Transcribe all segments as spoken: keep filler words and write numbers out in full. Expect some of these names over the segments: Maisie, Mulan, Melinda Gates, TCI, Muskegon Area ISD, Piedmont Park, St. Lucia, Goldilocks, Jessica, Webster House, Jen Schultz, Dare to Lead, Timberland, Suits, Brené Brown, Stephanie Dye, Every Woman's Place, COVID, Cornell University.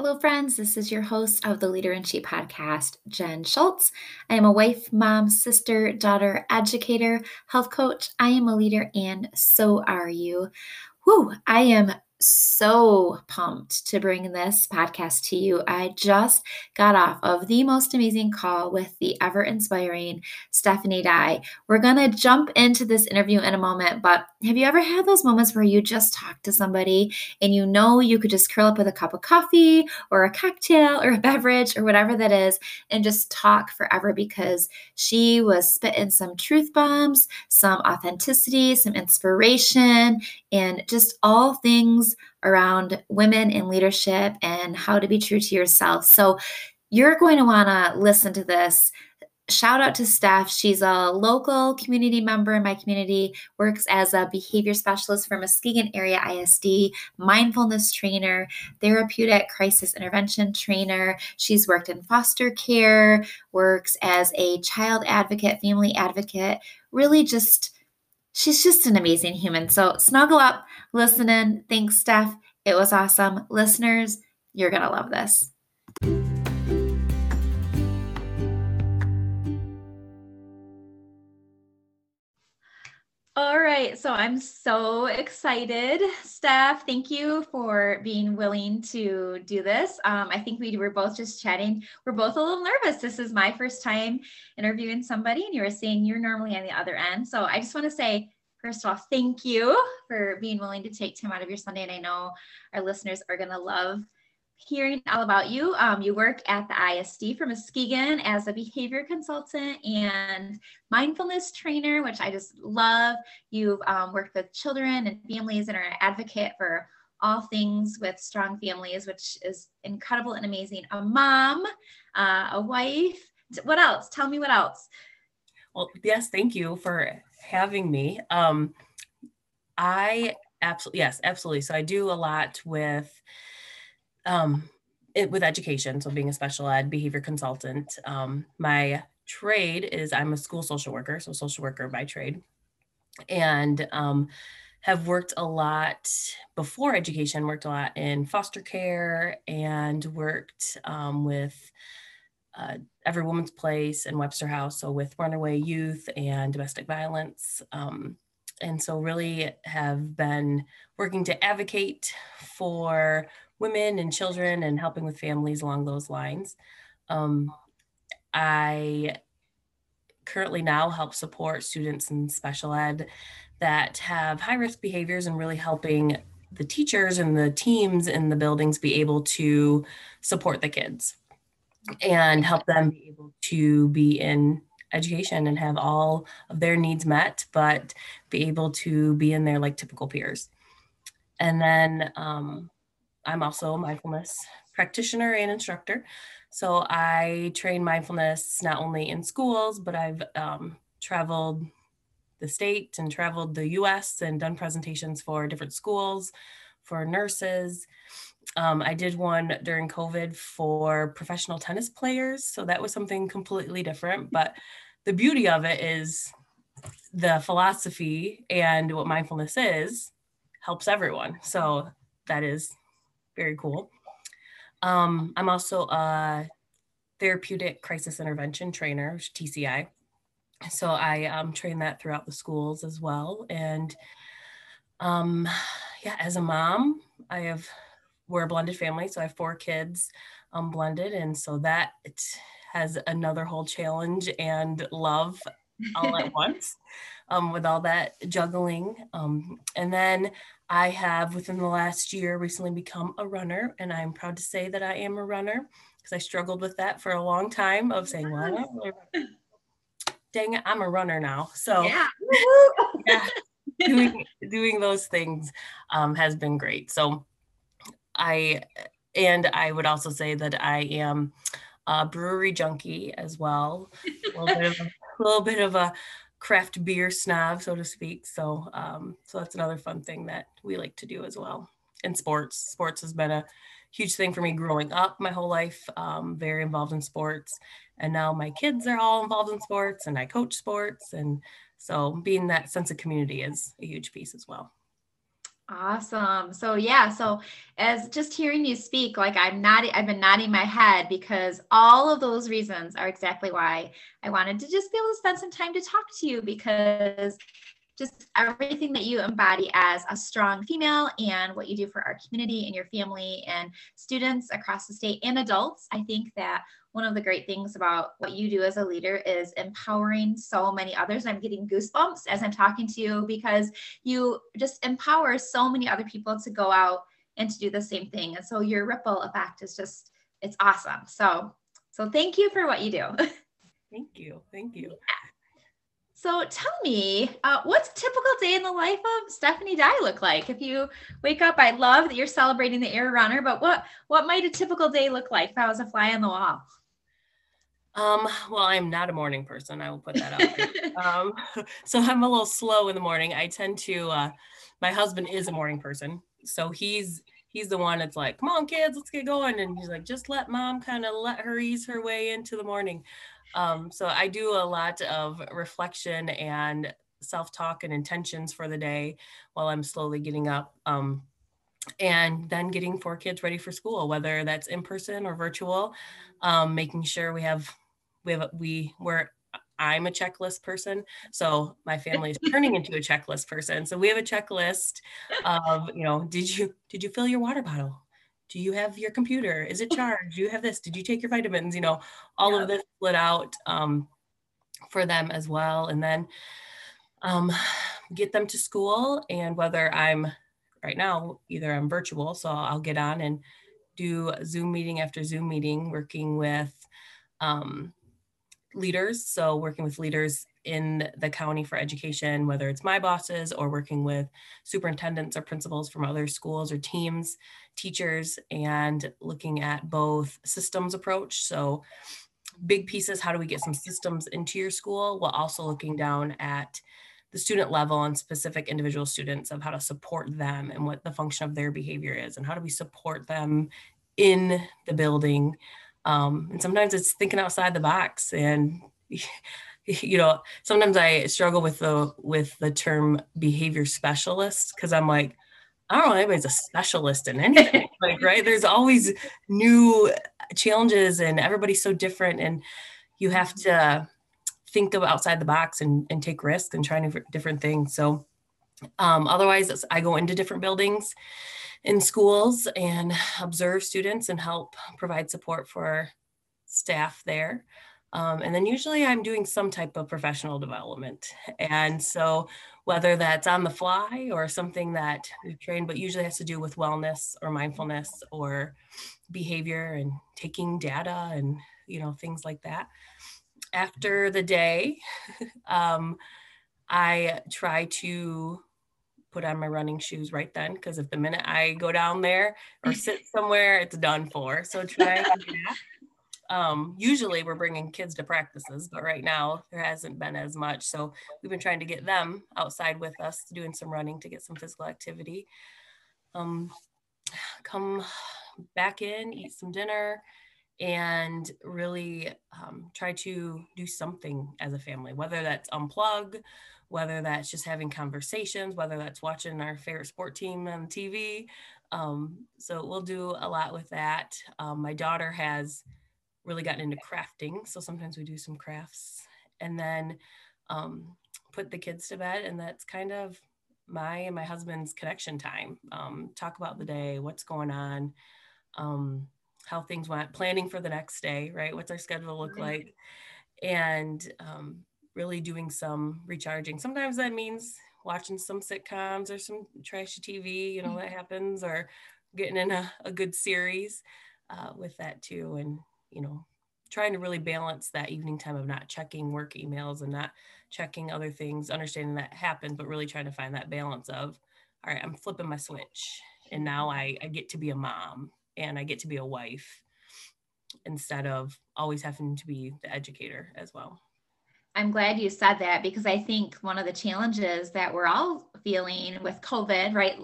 Hello, friends. This is your host of the Leader in She podcast, Jen Schultz. I am a wife, mom, sister, daughter, educator, health coach. I am a leader, and so are you. Woo! I am so pumped to bring this podcast to you. I just got off of the most amazing call with the ever-inspiring Stephanie Dye. We're going to jump into this interview in a moment, but have you ever had those moments where you just talk to somebody and you know you could just curl up with a cup of coffee or a cocktail or a beverage or whatever that is and just talk forever because she was spitting some truth bombs, some authenticity, some inspiration, and just all things around women in leadership and how to be true to yourself. So you're going to want to listen to this. Shout out to Steph. She's a local community member in my community, works as a behavior specialist for Muskegon Area I S D, mindfulness trainer, therapeutic crisis intervention trainer. She's worked in foster care, works as a child advocate, family advocate, really just She's just an amazing human. So snuggle up, listen in. Thanks, Steph. It was awesome. Listeners, you're going to love this. All right. So I'm so excited. Steph, thank you for being willing to do this. Um, I think we were both just chatting. We're both a little nervous. This is my first time interviewing somebody, and you were saying you're normally on the other end. So I just want to say, first of all, thank you for being willing to take time out of your Sunday. And I know our listeners are going to love hearing all about you. Um, you work at the I S D for Muskegon as a behavior consultant and mindfulness trainer, which I just love. You've um, worked with children and families and are an advocate for all things with strong families, which is incredible and amazing. A mom, uh, a wife. What else? Tell me what else. Well, yes, thank you for having me. Um, I absolutely, yes, absolutely. So I do a lot with Um, it, with education, so being a special ed behavior consultant. Um, my trade is I'm a school social worker, so social worker by trade, and um, have worked a lot before education, worked a lot in foster care and worked um, with uh, Every Woman's Place and Webster House, so with runaway youth and domestic violence. Um, and so really have been working to advocate for women and children and helping with families along those lines. Um, I currently now help support students in special ed that have high risk behaviors and really helping the teachers and the teams in the buildings be able to support the kids and help them be able to be in education and have all of their needs met, but be able to be in there like typical peers. And then, um, I'm also a mindfulness practitioner and instructor. So I train mindfulness not only in schools, but I've um, traveled the state and traveled the U S and done presentations for different schools, for nurses. Um, I did one during COVID for professional tennis players. So that was something completely different. But the beauty of it is the philosophy and what mindfulness is helps everyone. So that is very cool. Um, I'm also a therapeutic crisis intervention trainer, T C I. So I um, train that throughout the schools as well. And um, yeah, as a mom, I have, we're a blended family. So I have four kids um, blended. And so that it has another whole challenge and love all at once um, with all that juggling. Um, and then I have, within the last year, recently become a runner, and I'm proud to say that I am a runner because I struggled with that for a long time of saying, well, I'm a runner. Dang it, I'm a runner now. So yeah, yeah doing, doing those things um, has been great. So I, and I would also say that I am a brewery junkie as well, a little bit of a, a, little bit of a craft beer snob, so to speak. So, um, so that's another fun thing that we like to do as well. And sports, sports has been a huge thing for me growing up my whole life, um, very involved in sports. And now my kids are all involved in sports and I coach sports. And so being that sense of community is a huge piece as well. Awesome. So yeah, so as just hearing you speak, like I'm nodding, I've been nodding my head because all of those reasons are exactly why I wanted to just be able to spend some time to talk to you, because just everything that you embody as a strong female and what you do for our community and your family and students across the state and adults. I think that one of the great things about what you do as a leader is empowering so many others. And I'm getting goosebumps as I'm talking to you because you just empower so many other people to go out and to do the same thing. And so your ripple effect is just, it's awesome. So, so thank you for what you do. Thank you. Thank you. Yeah. So tell me, uh, what's a typical day in the life of Stephanie Dye look like? If you wake up, I love that you're celebrating the air runner, but what, what might a typical day look like if I was a fly on the wall? Um, well, I'm not a morning person. I will put that out there. um, so I'm a little slow in the morning. I tend to, uh, my husband is a morning person. So he's, he's the one that's like, come on kids, let's get going. And he's like, just let mom kind of let her ease her way into the morning. Um, so I do a lot of reflection and self-talk and intentions for the day while I'm slowly getting up, um, and then getting four kids ready for school, whether that's in person or virtual, um, making sure we have, we have, we we're, I'm a checklist person. So my family is turning into a checklist person. So we have a checklist of, you know, did you, did you fill your water bottle? Do you have your computer? Is it charged? Do you have this? Did you take your vitamins? You know, all yeah. of this split out um, for them as well. And then um, get them to school. And whether I'm right now, either I'm virtual, so I'll get on and do Zoom meeting after Zoom meeting, working with um, leaders. So working with leaders in the county for education, whether it's my bosses or working with superintendents or principals from other schools or teams, teachers, and looking at both systems approach. So big pieces, how do we get some systems into your school, while also looking down at the student level and specific individual students of how to support them and what the function of their behavior is and how do we support them in the building. Um, and sometimes it's thinking outside the box, and you know, sometimes I struggle with the with the term behavior specialist, because I'm like, I don't know, anybody's a specialist in anything, like, right? There's always new challenges and everybody's so different, and you have to think of outside the box and, and take risks and try new, different things. So um, otherwise I go into different buildings in schools and observe students and help provide support for staff there. Um, and then usually I'm doing some type of professional development. And so whether that's on the fly or something that we've trained, but usually has to do with wellness or mindfulness or behavior and taking data and, you know, things like that. After the day, um, I try to put on my running shoes right then, because if the minute I go down there or sit somewhere, it's done for. So try to do that. Um, usually we're bringing kids to practices, but right now there hasn't been as much. So we've been trying to get them outside with us, doing some running to get some physical activity. Um, come back in, eat some dinner, and really um, try to do something as a family, whether that's unplug, whether that's just having conversations, whether that's watching our favorite sport team on T V. Um, so we'll do a lot with that. Um, my daughter has really gotten into crafting, so sometimes we do some crafts, and then um, put the kids to bed, and that's kind of my and my husband's connection time. Um, talk about the day, what's going on, um, how things went, planning for the next day, right? What's our schedule look like, and um, really doing some recharging. Sometimes that means watching some sitcoms or some trashy T V, you know, that happens, or getting in a, a good series uh, with that too, and you know, trying to really balance that evening time of not checking work emails and not checking other things, understanding that happens, but really trying to find that balance of, all right, I'm flipping my switch. And now I, I get to be a mom and I get to be a wife instead of always having to be the educator as well. I'm glad you said that, because I think one of the challenges that we're all feeling with COVID, right?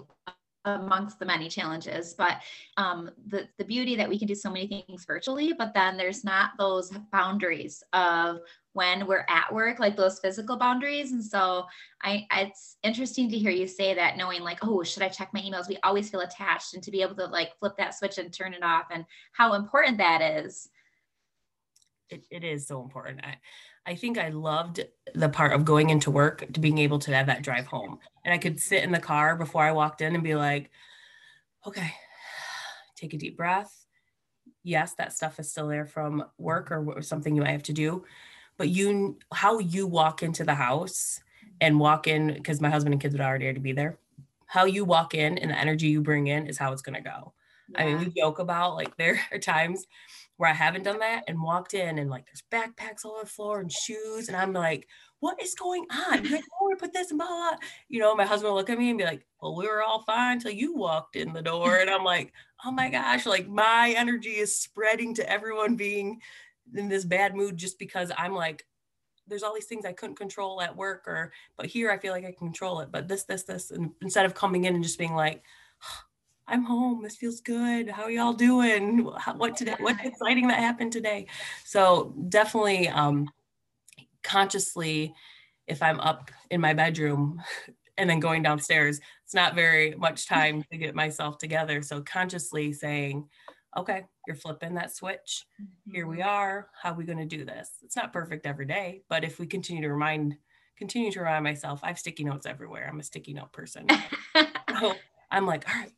Amongst the many challenges, but um, the, the beauty that we can do so many things virtually, but then there's not those boundaries of when we're at work, like those physical boundaries. And so I, it's interesting to hear you say that, knowing like, oh, should I check my emails? We always feel attached, and to be able to like flip that switch and turn it off, and how important that is. It, it is so important. I, I think I loved the part of going into work to being able to have that drive home. And I could sit in the car before I walked in and be like, okay, take a deep breath. Yes, that stuff is still there from work or, or something you might have to do. But you, how you walk into the house and walk in, because my husband and kids would already already be there, how you walk in and the energy you bring in is how it's going to go. Yeah. I mean, we joke about like there are times where I haven't done that and walked in and like there's backpacks all over the floor and shoes. And I'm like, what is going on? You're like, oh, we put this and blah, blah. You know, my husband will look at me and be like, well, we were all fine till you walked in the door. And I'm like, oh my gosh, like my energy is spreading to everyone being in this bad mood just because I'm like, there's all these things I couldn't control at work, or, but here I feel like I can control it, but this, this, this, and instead of coming in and just being like, oh, I'm home, this feels good, how are y'all doing? How, what today, what's exciting that happened today? So definitely um, consciously, if I'm up in my bedroom and then going downstairs, it's not very much time to get myself together. So consciously saying, okay, you're flipping that switch. Here we are. How are we going to do this? It's not perfect every day, but if we continue to remind, continue to remind myself, I have sticky notes everywhere. I'm a sticky note person. So I'm like, all right,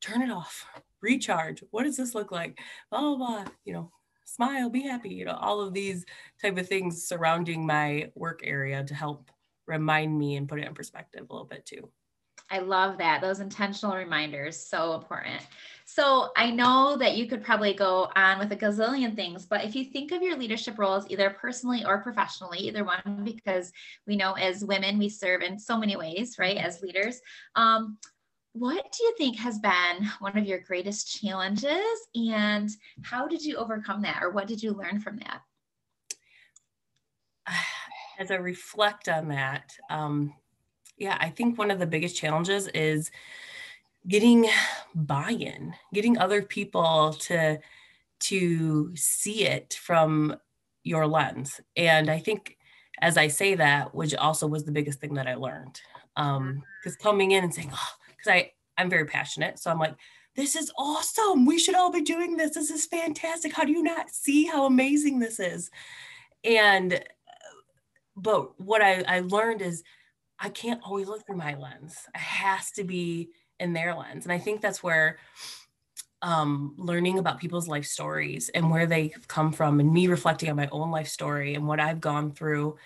turn it off, recharge. What does this look like? Blah, blah, blah, you know, smile, be happy, you know, all of these type of things surrounding my work area to help remind me and put it in perspective a little bit too. I love that. Those intentional reminders, so important. So I know that you could probably go on with a gazillion things, but if you think of your leadership roles, either personally or professionally, either one, because we know as women, we serve in so many ways, right, as leaders. Um, what do you think has been one of your greatest challenges, and how did you overcome that, or what did you learn from that? As I reflect on that, um, yeah, I think one of the biggest challenges is getting buy-in, getting other people to, to see it from your lens. And I think as I say that, which also was the biggest thing that I learned, um, because coming in and saying, oh, because I, I'm very passionate. So I'm like, this is awesome. We should all be doing this. This is fantastic. How do you not see how amazing this is? And, but what I, I learned is, I can't always look through my lens. It has to be in their lens. And I think that's where um, learning about people's life stories and where they come from, and me reflecting on my own life story and what I've gone through,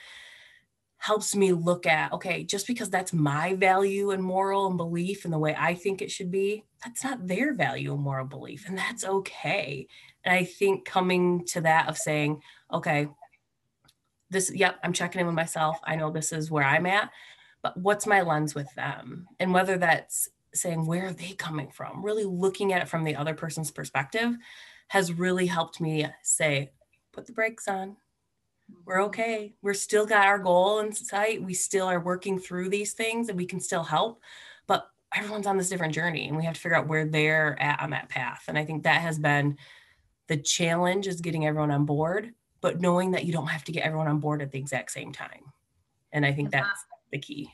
helps me look at, okay, just because that's my value and moral and belief and the way I think it should be, that's not their value and moral belief. And that's okay. And I think coming to that of saying, okay, this, yep, I'm checking in with myself. I know this is where I'm at. But what's my lens with them? And whether that's saying, where are they coming from? Really looking at it from the other person's perspective has really helped me say, put the brakes on. We're okay. We're still got our goal in sight. We still are working through these things and we can still help, but everyone's on this different journey and we have to figure out where they're at on that path. And I think that has been the challenge, is getting everyone on board, but knowing that you don't have to get everyone on board at the exact same time. And I think that's the key.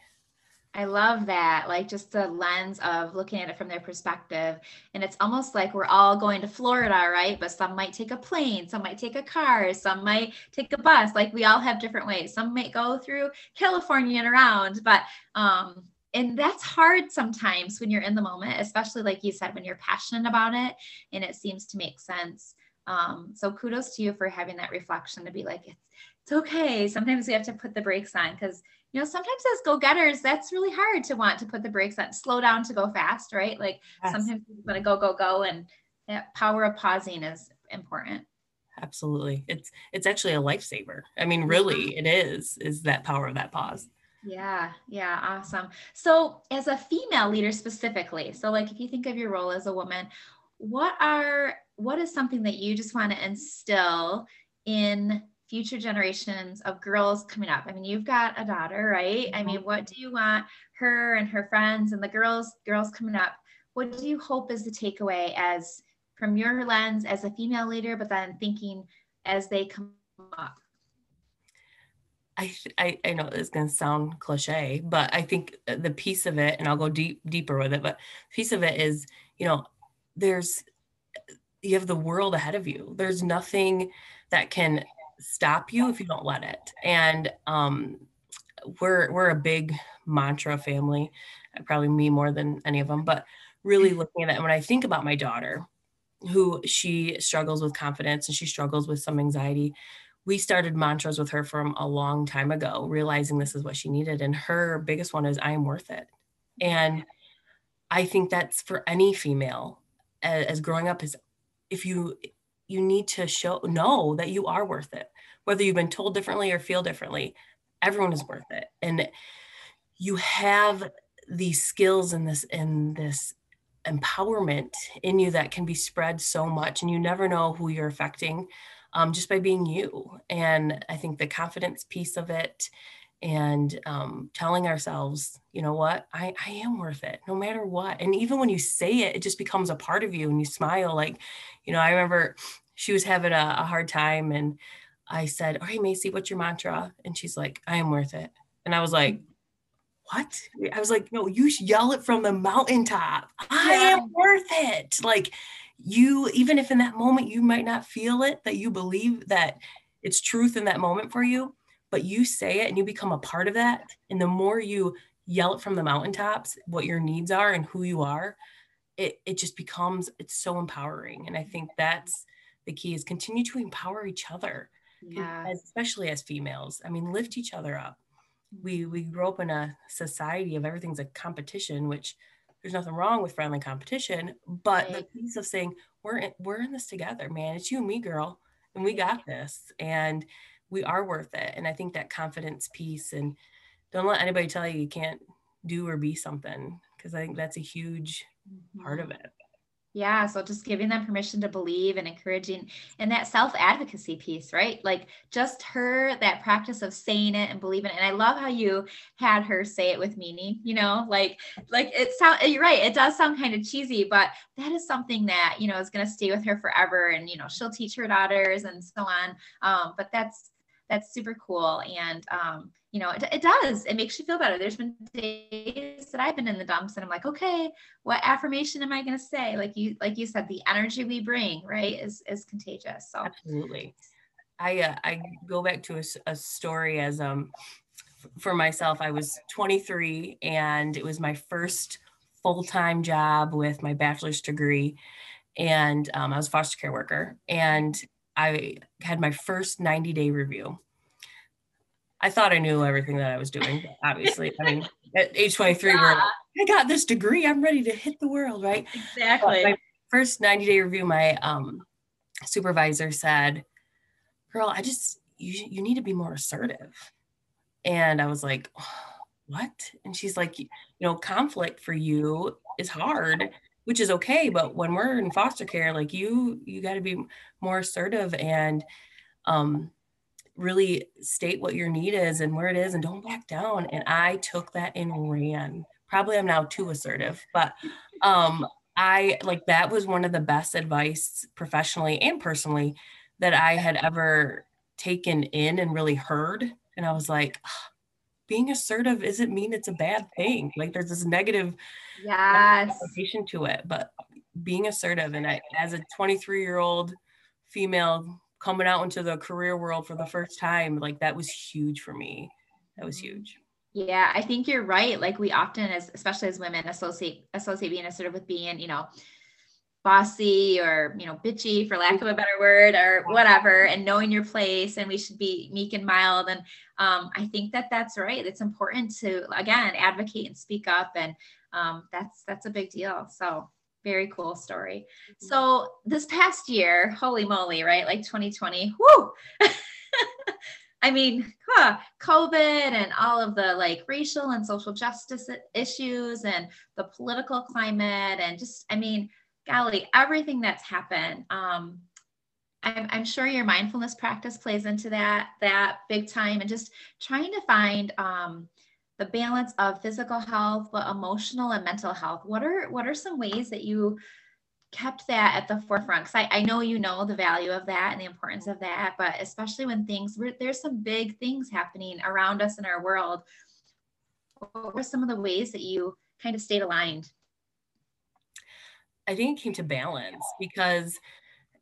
I love that, like just the lens of looking at it from their perspective. And it's almost like we're all going to Florida, right? But some might take a plane, some might take a car, some might take a bus. Like we all have different ways. Some might go through California and around, but, um, and that's hard sometimes when you're in the moment, especially like you said, when you're passionate about it and it seems to make sense. Um, so kudos to you for having that reflection to be like, it's, it's okay. Sometimes we have to put the brakes on, because you know, sometimes as go-getters, that's really hard to want to put the brakes on, slow down to go fast, right? Like yes. Sometimes you want to go, go, go, and that power of pausing is important. Absolutely. It's, it's actually a lifesaver. I mean, really it is, is that power of that pause. Yeah. Yeah. Awesome. So as a female leader specifically, so like, if you think of your role as a woman, what are, what is something that you just want to instill in future generations of girls coming up? I mean, you've got a daughter, right? I mean, what do you want her and her friends and the girls, girls coming up? What do you hope is the takeaway as from your lens as a female leader, but then thinking as they come up? I, I, I know it's going to sound cliche, but I think the piece of it, and I'll go deep deeper with it, but piece of it is, you know, there's, you have the world ahead of you. There's nothing that can stop you if you don't let it. And um, we're, we're a big mantra family, probably me more than any of them, but really looking at it. And when I think about my daughter, who she struggles with confidence and she struggles with some anxiety, we started mantras with her from a long time ago, realizing this is what she needed. And her biggest one is, I am worth it. And I think that's for any female as growing up is if you, you need to show, know that you are worth it, whether you've been told differently or feel differently, everyone is worth it. And you have these skills in this, in this empowerment in you that can be spread so much, and you never know who you're affecting. Um, just by being you. And I think the confidence piece of it and um, telling ourselves, you know what, I, I am worth it no matter what. And even when you say it, it just becomes a part of you and you smile. Like, you know, I remember she was having a, a hard time and I said, all right, Macy, what's your mantra? And she's like, I am worth it. And I was like, what? I was like, no, you should yell it from the mountaintop. I yeah. am worth it. Like, you, even if in that moment you might not feel it, that you believe that it's truth in that moment for you, but you say it and you become a part of that. And the more you yell it from the mountaintops, what your needs are and who you are, it, it just becomes, it's so empowering. And I think that's the key, is continue to empower each other, yeah. especially as females. I mean, lift each other up. We, we grew up in a society of everything's a competition, which there's nothing wrong with friendly competition, but right. the piece of saying, we're in, we're in this together, man. It's you and me, girl, and we got this, and we are worth it. And I think that confidence piece, and don't let anybody tell you you can't do or be something, because I think that's a huge mm-hmm. part of it. Yeah. So just giving them permission to believe and encouraging, and that self-advocacy piece, right? Like just her, that practice of saying it and believing it. And I love how you had her say it with meaning, you know, like, like it sounds, you're right. It does sound kind of cheesy, but that is something that, you know, is going to stay with her forever. And, you know, she'll teach her daughters and so on. Um, but that's, that's super cool. And, um, you know, it, it does, it makes you feel better. There's been days that I've been in the dumps and I'm like, okay, what affirmation am I going to say? Like you, like you said, the energy we bring, right, is, is contagious. So absolutely. I, uh, I go back to a, a story as, um, for myself. I was twenty-three and it was my first full-time job with my bachelor's degree. And, um, I was a foster care worker, and I had my first ninety day review. I thought I knew everything that I was doing, but obviously, I mean, at age twenty-three, yeah. we're like, I got this degree, I'm ready to hit the world, right? Exactly. But my first ninety day review, my um, supervisor said, girl, I just, you, you need to be more assertive. And I was like, oh, what? And she's like, you know, conflict for you is hard, which is okay. But when we're in foster care, like you, you got to be more assertive and, um, really state what your need is and where it is and don't back down. And I took that and ran. Probably I'm now too assertive, but um, I like that was one of the best advice professionally and personally that I had ever taken in and really heard. And I was like, oh, being assertive doesn't mean it's a bad thing. Like there's this negative yes. connotation to it, but being assertive. And I, as a twenty-three year old female coming out into the career world for the first time, like that was huge for me. That was huge. Yeah, I think you're right. Like we often, as especially as women, associate associate being assertive with being, you know, bossy or, you know, bitchy for lack of a better word or whatever, and knowing your place, and we should be meek and mild. And um, I think that that's right. It's important to, again, advocate and speak up. And um, that's, that's a big deal. So very cool story. So this past year, holy moly, right? Like twenty twenty, whoo! I mean, huh, COVID and all of the like racial and social justice issues and the political climate and just, I mean, golly, everything that's happened. Um, I'm, I'm sure your mindfulness practice plays into that, that big time, and just trying to find, um, the balance of physical health, but emotional and mental health. What are, what are some ways that you kept that at the forefront, because I, I know you know the value of that and the importance of that, but especially when things, we're, there's some big things happening around us in our world. What were some of the ways that you kind of stayed aligned? I think it came to balance, because,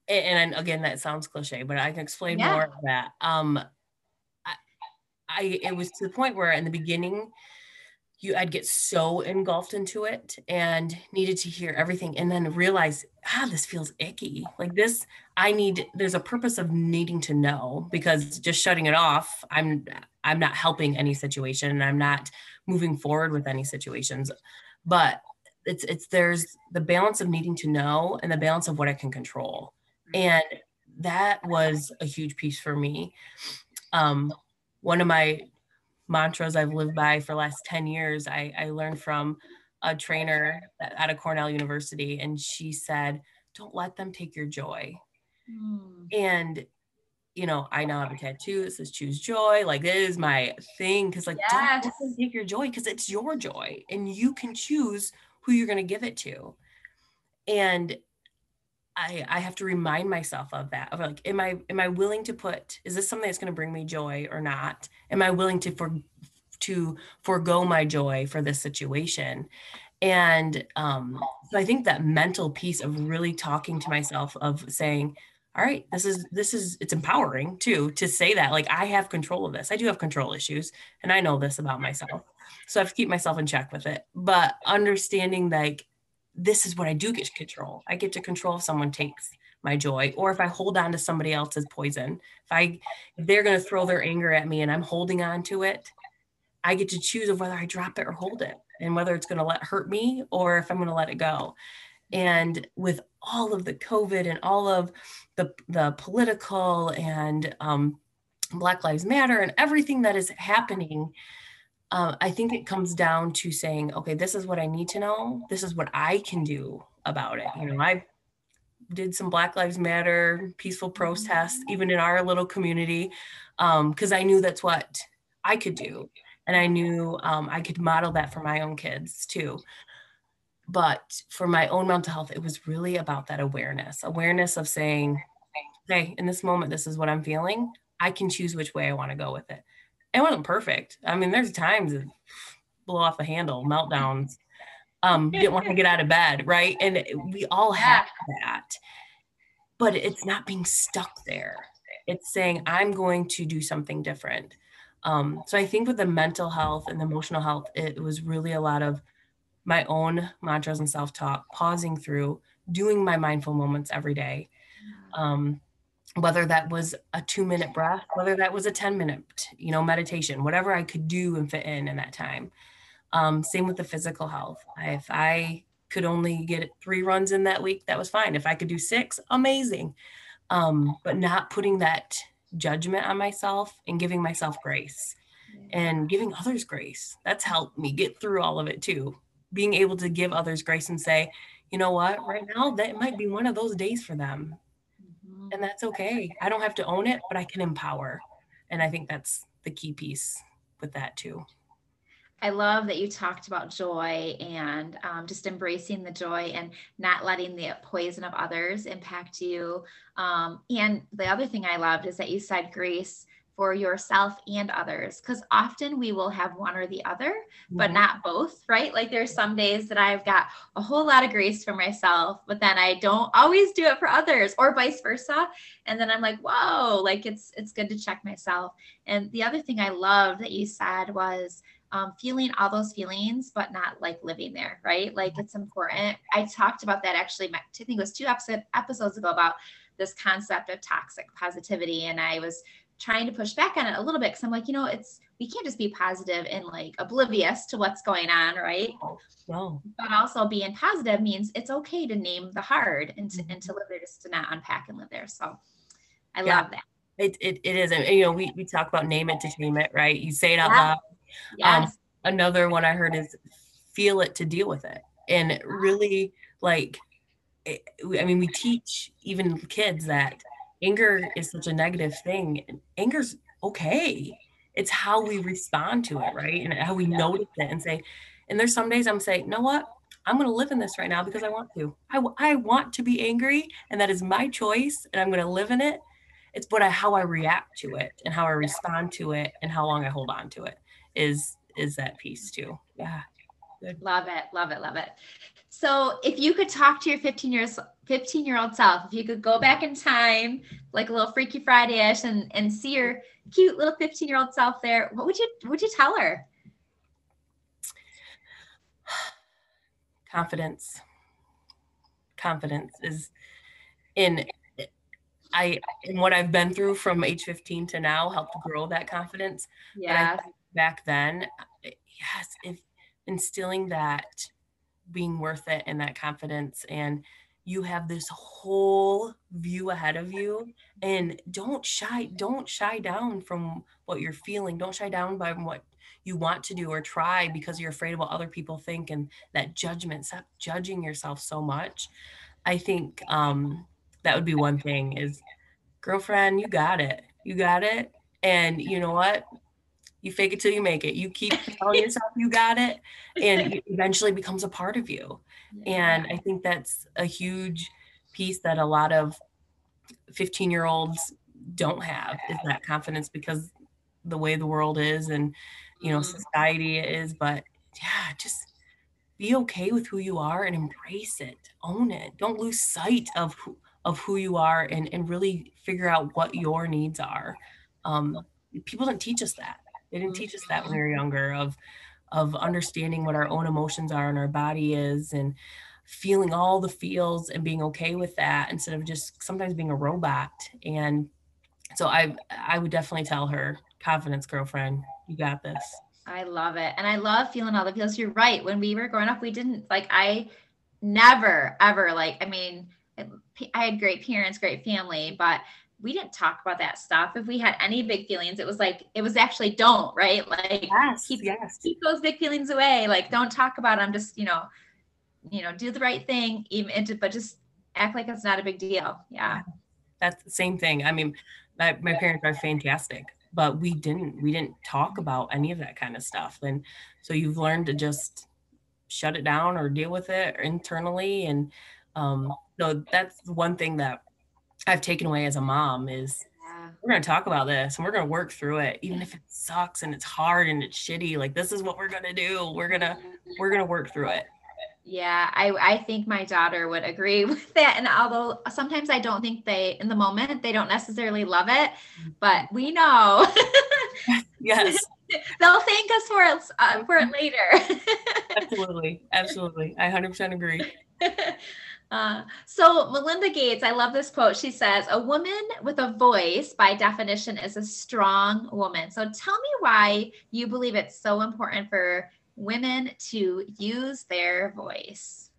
and again, that sounds cliche, but I can explain yeah. more of that. Um, I, I, it was to the point where in the beginning, you, I'd get so engulfed into it and needed to hear everything, and then realize, ah, this feels icky. Like this, I need, there's a purpose of needing to know, because just shutting it off, I'm, I'm not helping any situation, and I'm not moving forward with any situations. But it's, it's, there's the balance of needing to know and the balance of what I can control. And that was a huge piece for me. Um, one of my mantras I've lived by for the last ten years, I, I learned from a trainer out of Cornell University, and she said, don't let them take your joy. Mm. And, you know, I now have a tattoo that says choose joy. Like, it is my thing. Cause like, yes. don't let them take your joy, cause it's your joy and you can choose who you're going to give it to. And I, I have to remind myself of that. Of like, am I, am I willing to put, is this something that's going to bring me joy or not? Am I willing to, for, to forego my joy for this situation? And um, so I think that mental piece of really talking to myself, of saying, all right, this is, this is, it's empowering too, to say that, like, I have control of this. I do have control issues, and I know this about myself. So I have to keep myself in check with it, but understanding like, this is what I do get to control. I get to control if someone takes my joy, or if I hold on to somebody else's poison. If I, if they're going to throw their anger at me and I'm holding on to it, I get to choose of whether I drop it or hold it, and whether it's going to let hurt me or if I'm going to let it go. And with all of the COVID and all of the, the political and um, Black Lives Matter and everything that is happening, Uh, I think it comes down to saying, okay, this is what I need to know. This is what I can do about it. You know, I did some Black Lives Matter peaceful protests, even in our little community, um, because I knew that's what I could do. And I knew um, I could model that for my own kids too. But for my own mental health, it was really about that awareness, awareness of saying, hey, in this moment, this is what I'm feeling. I can choose which way I want to go with it. It wasn't perfect. I mean, there's times it blow off the handle, meltdowns, um, didn't want to get out of bed, right? And we all have that, but it's not being stuck there. It's saying, I'm going to do something different. Um, so I think with the mental health and the emotional health, it was really a lot of my own mantras and self-talk, pausing through, doing my mindful moments every day. Um, whether that was a two minute breath, whether that was a ten minute, you know, meditation, whatever I could do and fit in in that time. Um, same with the physical health. I, if I could only get three runs in that week, that was fine. If I could do six, amazing. Um, but not putting that judgment on myself and giving myself grace and giving others grace. That's helped me get through all of it too. Being able to give others grace and say, you know what, right now that might be one of those days for them. And that's okay. I don't have to own it, but I can empower. And I think that's the key piece with that too. I love that you talked about joy and um, just embracing the joy and not letting the poison of others impact you. Um, and the other thing I loved is that you said grace for yourself and others, because often we will have one or the other, but not both, right? Like there's some days that I've got a whole lot of grace for myself, but then I don't always do it for others, or vice versa. And then I'm like, whoa, like it's, it's good to check myself. And the other thing I love that you said was um, feeling all those feelings, but not like living there, right? Like it's important. I talked about that actually, I think it was two episodes ago, about this concept of toxic positivity. And I was trying to push back on it a little bit, because I'm like, you know, it's, we can't just be positive and like oblivious to what's going on, right? No. But also being positive means it's okay to name the hard and to, and to live there, just to not unpack and live there. So I yeah. love that. It, it it is, and you know, we we talk about name it to tame it, right? You say it out yeah. loud. Yes. Um, another one I heard is feel it to deal with it, and really like, it, I mean, we teach even kids that anger is such a negative thing. Anger's okay. It's how we respond to it, right? And how we notice it and say, and there's some days I'm saying, you know what? I'm going to live in this right now because I want to. I, I want to be angry, and that is my choice, and I'm going to live in it. It's what I, how I react to it and how I respond to it and how long I hold on to it is, is that piece too. Yeah. Good. Love it. Love it. Love it. So if you could talk to your fifteen years, fifteen year old self, if you could go back in time, like a little Freaky Friday-ish, and, and see your cute little fifteen year old self there, what would you, would you tell her? Confidence. Confidence is in, I, in what I've been through from age fifteen to now, helped grow that confidence. Yeah. But I think back then, yes, if instilling that being worth it and that confidence, and you have this whole view ahead of you, and don't shy, don't shy down from what you're feeling. Don't shy down by what you want to do or try because you're afraid of what other people think and that judgment. Stop judging yourself so much. I think um, that would be one thing is, girlfriend, you got it. You got it. And you know what? You fake it till you make it. You keep telling yourself you got it, and it eventually becomes a part of you. And I think that's a huge piece that a lot of fifteen year olds don't have, is that confidence, because the way the world is and, you know, society is. But yeah, just be okay with who you are and embrace it, own it. Don't lose sight of who, of who you are, and, and really figure out what your needs are. Um, people don't teach us that. They didn't teach us that when we were younger, of, of understanding what our own emotions are and our body is, and feeling all the feels and being okay with that, instead of just sometimes being a robot. And so I, I would definitely tell her, confidence, girlfriend, you got this. I love it. And I love feeling all the feels. You're right. When we were growing up, we didn't, like, I never, ever, like, I mean, I had great parents, great family, but we didn't talk about that stuff. If we had any big feelings, it was like, it was actually don't, right? Like, yes, keep, yes. keep those big feelings away. Like, don't talk about them. Just, you know, you know, do the right thing, even, but just act like it's not a big deal. Yeah. That's the same thing. I mean, my, my parents are fantastic, but we didn't, we didn't talk about any of that kind of stuff. And so you've learned to just shut it down or deal with it internally. And um, so that's one thing that I've taken away as a mom is, yeah, we're going to talk about this and we're going to work through it. Even if it sucks and it's hard and it's shitty, like, this is what we're going to do. We're going to, we're going to work through it. Yeah. I, I think my daughter would agree with that. And although sometimes I don't think they, in the moment, they don't necessarily love it, but we know. Yes. They'll thank us for it, uh, for it later. Absolutely. Absolutely. I one hundred percent agree. Uh, so Melinda Gates, I love this quote. She says, "A woman with a voice, by definition, is a strong woman." So tell me why you believe it's so important for women to use their voice.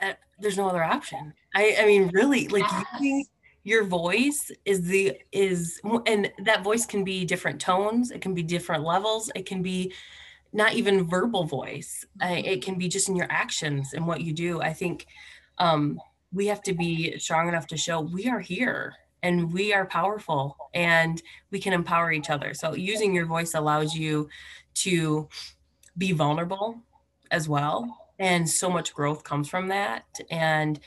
Uh, there's no other option. I, I mean, really, like, yes. using your voice is the is, and that voice can be different tones. It can be different levels. It can be not even verbal voice. It can be just in your actions and what you do. I think um, we have to be strong enough to show we are here and we are powerful and we can empower each other. So using your voice allows you to be vulnerable as well. And so much growth comes from that. And,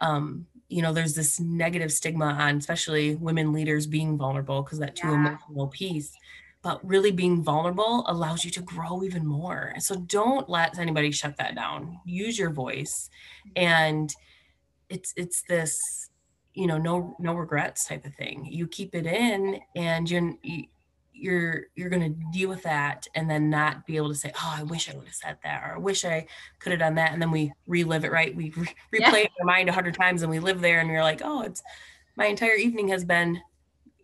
um, you know, there's this negative stigma on especially women leaders being vulnerable because that too yeah. emotional piece. But really being vulnerable allows you to grow even more. And so don't let anybody shut that down. Use your voice. And it's it's this, you know, no no regrets type of thing. You keep it in and you're you're you're going to deal with that and then not be able to say, oh, I wish I would have said that, or I wish I could have done that. And then we relive it, right? We re- yeah. replay it in our mind a hundred times and we live there and we're like, oh, it's my entire evening has been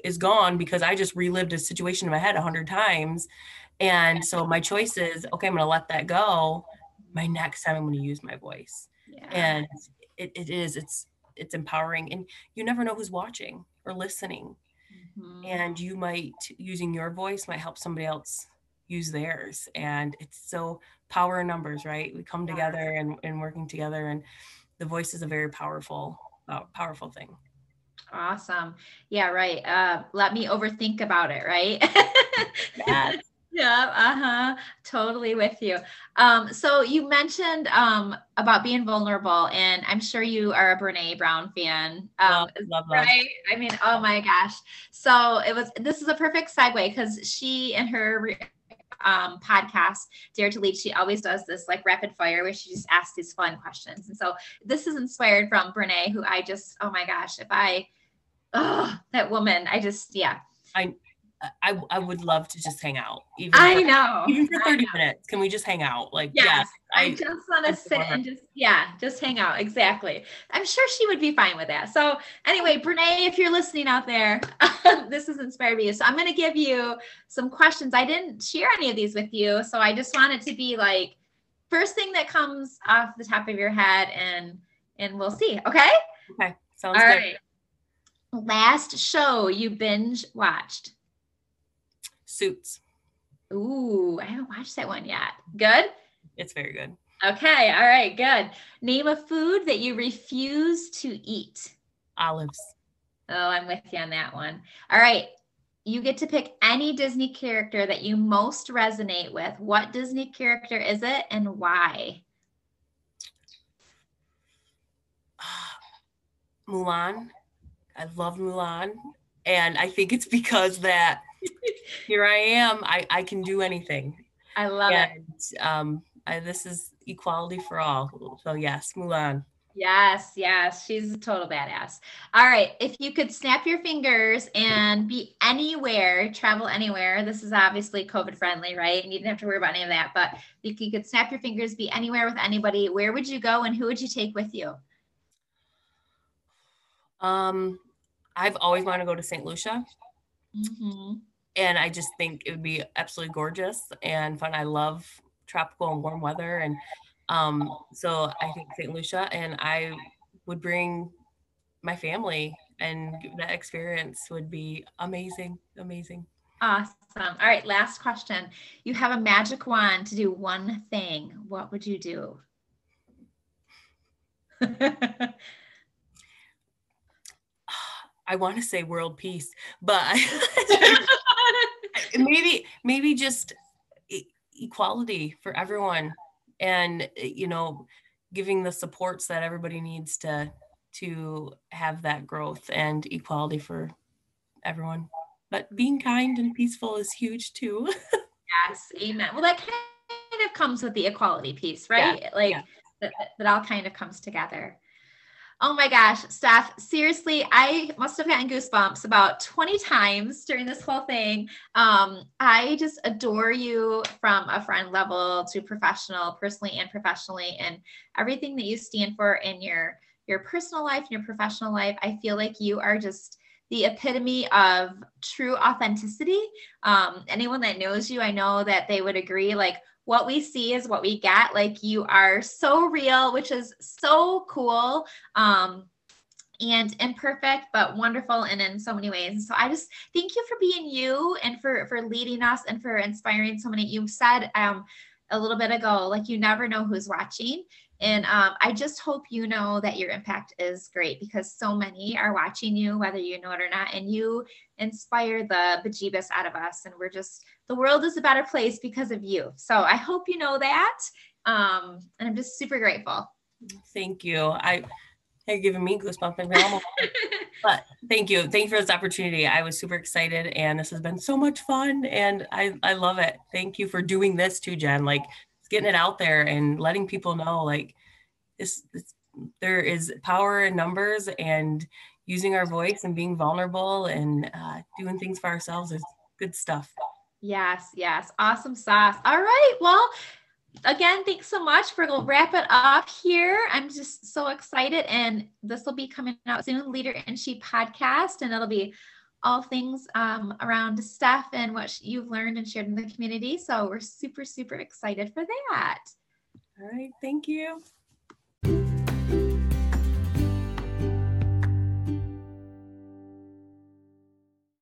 is gone because I just relived a situation in my head a hundred times. And so my choice is, okay, I'm going to let that go. My next time I'm going to use my voice. Yeah. And it, it is, it's, it's empowering, and you never know who's watching or listening. Mm-hmm. And you might, using your voice might help somebody else use theirs. And it's so power in numbers, right? We come together and, and working together, and the voice is a very powerful, uh, powerful thing. Awesome. Yeah, right. Uh, let me overthink about it, right? Yes. Yeah, uh-huh. Totally with you. Um, so you mentioned um, about being vulnerable, and I'm sure you are a Brené Brown fan. Um, love, love, love. Right? I mean, oh my gosh. So it was, this is a perfect segue because she and her re- um, podcast, Dare to Lead, she always does this like rapid fire where she just asks these fun questions. And so this is inspired from Brené, who I just, oh my gosh, if I, oh, that woman, I just, yeah. I I, I would love to just hang out. Even I for, know. Even for thirty minutes. Can we just hang out? Like, yes. yes I, I just want to sit and just, yeah, just hang out. Exactly. I'm sure she would be fine with that. So anyway, Brené, if you're listening out there, this has inspired me. So I'm going to give you some questions. I didn't share any of these with you. So I just want it to be like first thing that comes off the top of your head, and, and we'll see. Okay. Okay. Sounds good. All right. Last show you binge watched. Suits. Ooh, I haven't watched that one yet. Good? It's very good. Okay. All right. Good. Name a food that you refuse to eat. Olives. Oh, I'm with you on that one. All right. You get to pick any Disney character that you most resonate with. What Disney character is it and why? Mulan. I love Mulan. And I think it's because that here I am. I, I can do anything. I love and, it. Um, I, this is equality for all. So yes, Mulan. Yes, yes. She's a total badass. All right. If you could snap your fingers and be anywhere, travel anywhere. This is obviously COVID friendly, right? And you didn't have to worry about any of that, but if you could snap your fingers, be anywhere with anybody, where would you go and who would you take with you? Um, I've always wanted to go to Saint Lucia. Mm-hmm. And I just think it would be absolutely gorgeous and fun. I love tropical and warm weather. And um, so I think Saint Lucia, and I would bring my family, and that experience would be amazing, amazing. Awesome. All right. Last question. You have a magic wand to do one thing. What would you do? I want to say world peace, but maybe, maybe just e- equality for everyone, and, you know, giving the supports that everybody needs to, to have that growth and equality for everyone, but being kind and peaceful is huge too. Yes. Amen. Well, that kind of comes with the equality piece, right? Yeah, like yeah. That, that all kind of comes together. Oh my gosh, Steph, seriously, I must have gotten goosebumps about twenty times during this whole thing. Um, I just adore you from a friend level to professional, personally and professionally, and everything that you stand for in your, your personal life and your professional life. I feel like you are just the epitome of true authenticity. Um, anyone that knows you, I know that they would agree, like, what we see is what we get. Like, you are so real, which is so cool, um, and imperfect, but wonderful. And in so many ways. And so I just thank you for being you, and for, for leading us, and for inspiring so many. You've said um, a little bit ago, like, you never know who's watching. And um, I just hope you know that your impact is great, because so many are watching you, whether you know it or not, and you inspire the bejeebus out of us. And we're just, the world is a better place because of you. So I hope you know that. Um, and I'm just super grateful. Thank you. I, you're giving me goosebumps. And but thank you. Thank you for this opportunity. I was super excited, and this has been so much fun, and I, I love it. Thank you for doing this too, Jen. Like, getting it out there and letting people know, like, this, this, there is power in numbers, and using our voice and being vulnerable and uh, doing things for ourselves is good stuff. Yes. Yes. Awesome sauce. All right. Well, again, thanks so much. We're going to wrap it up here. I'm just so excited, and this will be coming out soon, Leader in She podcast, and it'll be all things um, around Steph and what sh- you've learned and shared in the community. So we're super, super excited for that. All right. Thank you.